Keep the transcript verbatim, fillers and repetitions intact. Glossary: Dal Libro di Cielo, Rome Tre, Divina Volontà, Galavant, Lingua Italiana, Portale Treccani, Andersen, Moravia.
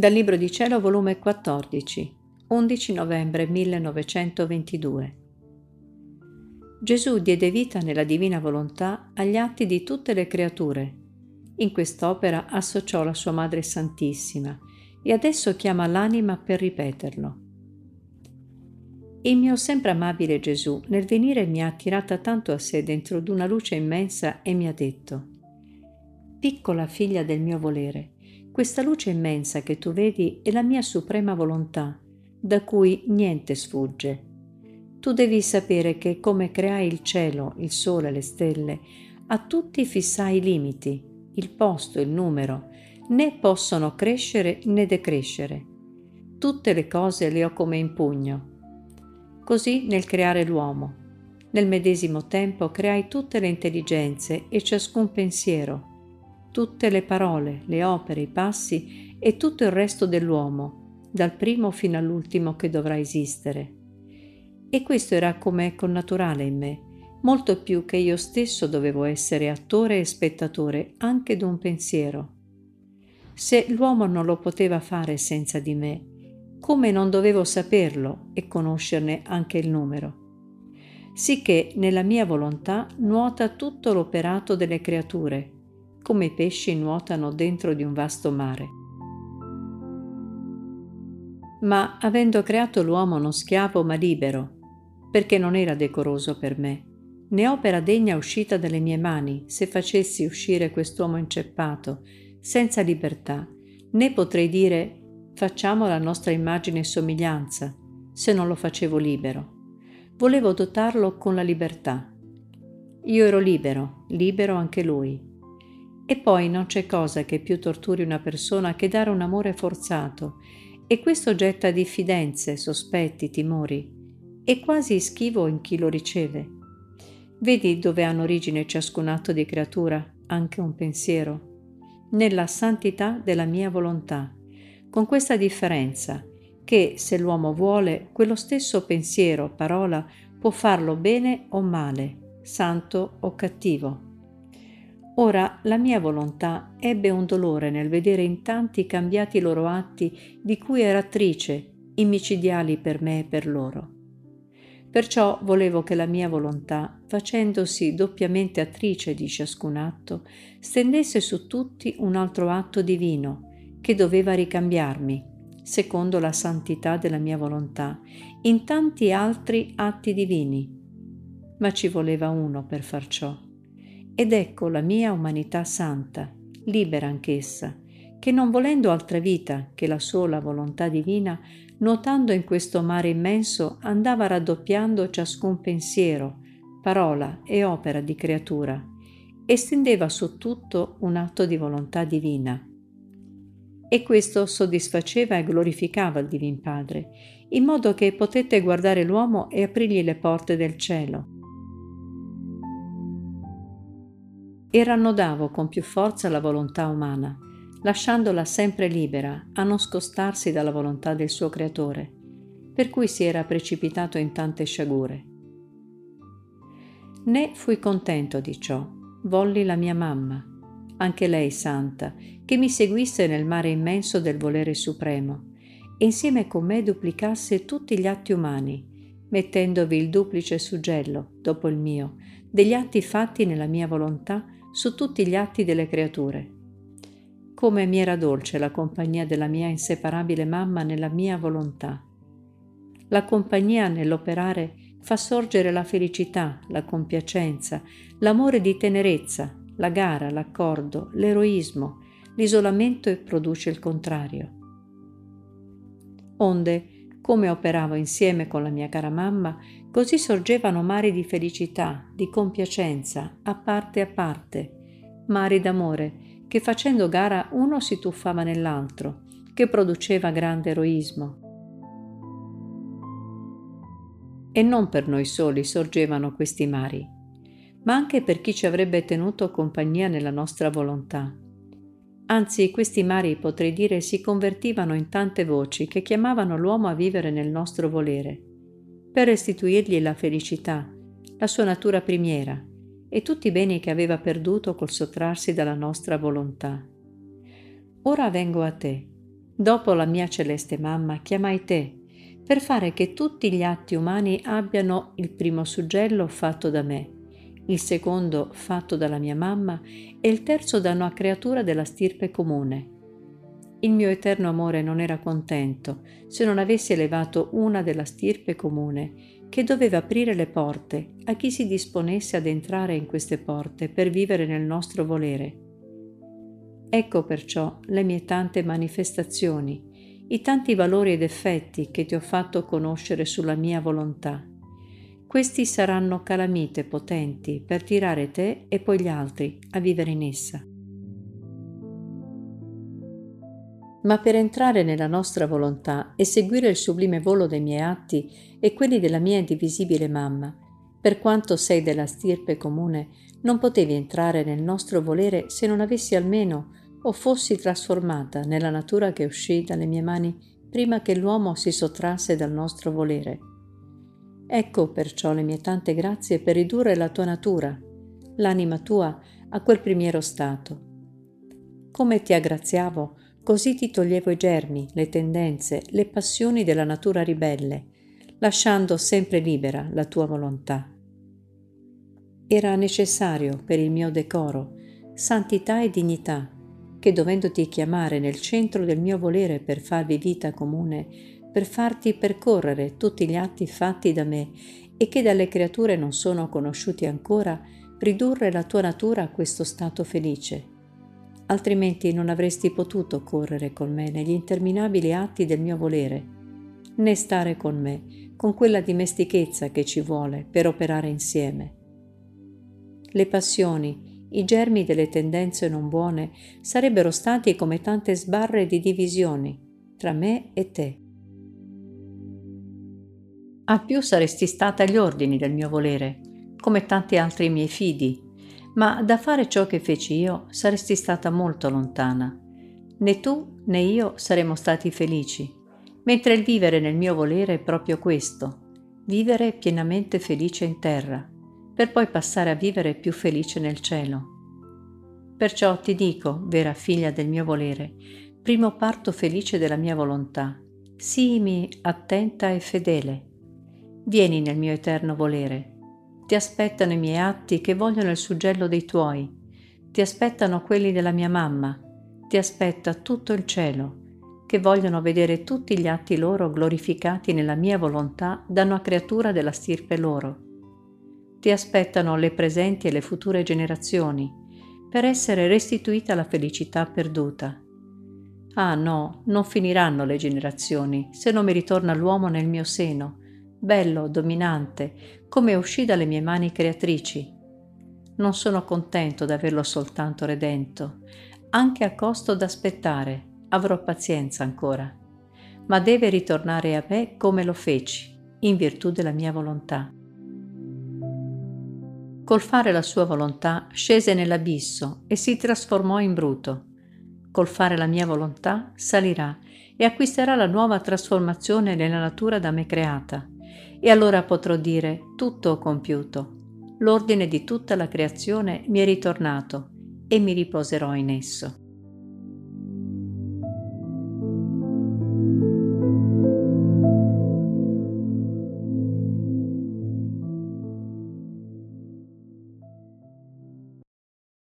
Dal Libro di Cielo, volume quattordici, undici novembre millenovecentoventidue. Gesù diede vita nella Divina Volontà agli atti di tutte le creature. In quest'opera associò la sua Madre Santissima e adesso chiama l'anima per ripeterlo. Il mio sempre amabile Gesù nel venire mi ha attirata tanto a sé dentro d'una luce immensa e mi ha detto: «Piccola figlia del mio volere, questa luce immensa che tu vedi è la mia suprema volontà, da cui niente sfugge. Tu devi sapere che, come creai il cielo, il sole e le stelle, a tutti fissai i limiti, il posto, il numero, né possono crescere né decrescere. Tutte le cose le ho come in pugno. Così nel creare l'uomo, nel medesimo tempo creai tutte le intelligenze e ciascun pensiero, tutte le parole, le opere, i passi e tutto il resto dell'uomo, dal primo fino all'ultimo che dovrà esistere. E questo era come connaturale in me, molto più che io stesso dovevo essere attore e spettatore anche d'un pensiero. Se l'uomo non lo poteva fare senza di me, come non dovevo saperlo e conoscerne anche il numero? Sicché nella mia volontà nuota tutto l'operato delle creature, come i pesci nuotano dentro di un vasto mare. Ma avendo creato l'uomo non schiavo ma libero, perché non era decoroso per me, né opera degna uscita dalle mie mani, se facessi uscire quest'uomo inceppato, senza libertà, né potrei dire «facciamo la nostra immagine e somiglianza», se non lo facevo libero. Volevo dotarlo con la libertà. Io ero libero, libero anche lui. E poi non c'è cosa che più torturi una persona che dare un amore forzato, e questo getta diffidenze, sospetti, timori, e quasi schivo in chi lo riceve. Vedi dove hanno origine ciascun atto di creatura, anche un pensiero? Nella santità della mia volontà, con questa differenza, che se l'uomo vuole, quello stesso pensiero, parola, può farlo bene o male, santo o cattivo. Ora la mia volontà ebbe un dolore nel vedere in tanti cambiati i loro atti di cui era attrice, immicidiali per me e per loro. Perciò volevo che la mia volontà, facendosi doppiamente attrice di ciascun atto, stendesse su tutti un altro atto divino che doveva ricambiarmi, secondo la santità della mia volontà, in tanti altri atti divini. Ma ci voleva uno per far ciò. Ed ecco la mia umanità santa, libera anch'essa, che non volendo altra vita che la sola volontà divina, nuotando in questo mare immenso, andava raddoppiando ciascun pensiero, parola e opera di creatura, e stendeva su tutto un atto di volontà divina. E questo soddisfaceva e glorificava il Divin Padre, in modo che potette guardare l'uomo e aprirgli le porte del cielo. E rannodavo con più forza la volontà umana, lasciandola sempre libera a non scostarsi dalla volontà del suo creatore, per cui si era precipitato in tante sciagure. Né fui contento di ciò, volli la mia mamma, anche lei santa, che mi seguisse nel mare immenso del volere supremo e insieme con me duplicasse tutti gli atti umani, mettendovi il duplice suggello, dopo il mio, degli atti fatti nella mia volontà su tutti gli atti delle creature. Come mi era dolce la compagnia della mia inseparabile mamma nella mia volontà. La compagnia nell'operare fa sorgere la felicità, la compiacenza, l'amore di tenerezza, la gara, l'accordo, l'eroismo, l'isolamento e produce il contrario. Onde, come operavo insieme con la mia cara mamma, così sorgevano mari di felicità, di compiacenza, a parte a parte, mari d'amore, che facendo gara uno si tuffava nell'altro, che produceva grande eroismo. E non per noi soli sorgevano questi mari, ma anche per chi ci avrebbe tenuto compagnia nella nostra volontà. Anzi, questi mari, potrei dire, si convertivano in tante voci che chiamavano l'uomo a vivere nel nostro volere, per restituirgli la felicità, la sua natura primiera e tutti i beni che aveva perduto col sottrarsi dalla nostra volontà. Ora vengo a te, Dopo la mia celeste mamma chiamai te per fare che tutti gli atti umani abbiano il primo suggello fatto da me, il secondo fatto dalla mia mamma e il terzo da una creatura della stirpe comune. Il mio eterno amore non era contento se non avessi elevato una della stirpe comune che doveva aprire le porte a chi si disponesse ad entrare in queste porte per vivere nel nostro volere. Ecco perciò le mie tante manifestazioni, i tanti valori ed effetti che ti ho fatto conoscere sulla mia volontà. Questi saranno calamite potenti per tirare te e poi gli altri a vivere in essa. Ma per entrare nella nostra volontà e seguire il sublime volo dei miei atti e quelli della mia indivisibile mamma, per quanto sei della stirpe comune, non potevi entrare nel nostro volere se non avessi almeno o fossi trasformata nella natura che uscì dalle mie mani prima che l'uomo si sottrasse dal nostro volere. Ecco perciò le mie tante grazie per ridurre la tua natura, l'anima tua, a quel primiero stato. Come ti aggraziavo, così ti toglievo i germi, le tendenze, le passioni della natura ribelle, lasciando sempre libera la tua volontà. Era necessario per il mio decoro, santità e dignità, che dovendoti chiamare nel centro del mio volere per farvi vita comune, per farti percorrere tutti gli atti fatti da me e che dalle creature non sono conosciuti ancora, ridurre la tua natura a questo stato felice. Altrimenti non avresti potuto correre con me negli interminabili atti del mio volere, né stare con me, con quella dimestichezza che ci vuole per operare insieme. Le passioni, i germi delle tendenze non buone, sarebbero stati come tante sbarre di divisioni tra me e te. A più saresti stata agli ordini del mio volere, come tanti altri miei fidi, ma da fare ciò che feci io saresti stata molto lontana. Né tu né io saremmo stati felici, mentre il vivere nel mio volere è proprio questo, vivere pienamente felice in terra, per poi passare a vivere più felice nel cielo. Perciò ti dico, vera figlia del mio volere, primo parto felice della mia volontà, sii attenta e fedele. Vieni nel mio eterno volere. Ti aspettano i miei atti che vogliono il suggello dei tuoi. Ti aspettano quelli della mia mamma. Ti aspetta tutto il cielo, che vogliono vedere tutti gli atti loro glorificati nella mia volontà da una creatura della stirpe loro. Ti aspettano le presenti e le future generazioni, per essere restituita la felicità perduta. Ah no, non finiranno le generazioni, se non mi ritorna l'uomo nel mio seno, bello, dominante, come uscì dalle mie mani creatrici. Non sono contento d'averlo soltanto redento, anche a costo d'aspettare, avrò pazienza ancora, ma deve ritornare a me come lo feci, in virtù della mia volontà. Col fare la sua volontà scese nell'abisso e si trasformò in bruto. Col fare la mia volontà salirà e acquisterà la nuova trasformazione nella natura da me creata. E allora potrò dire, tutto ho compiuto, l'ordine di tutta la creazione mi è ritornato e mi riposerò in esso.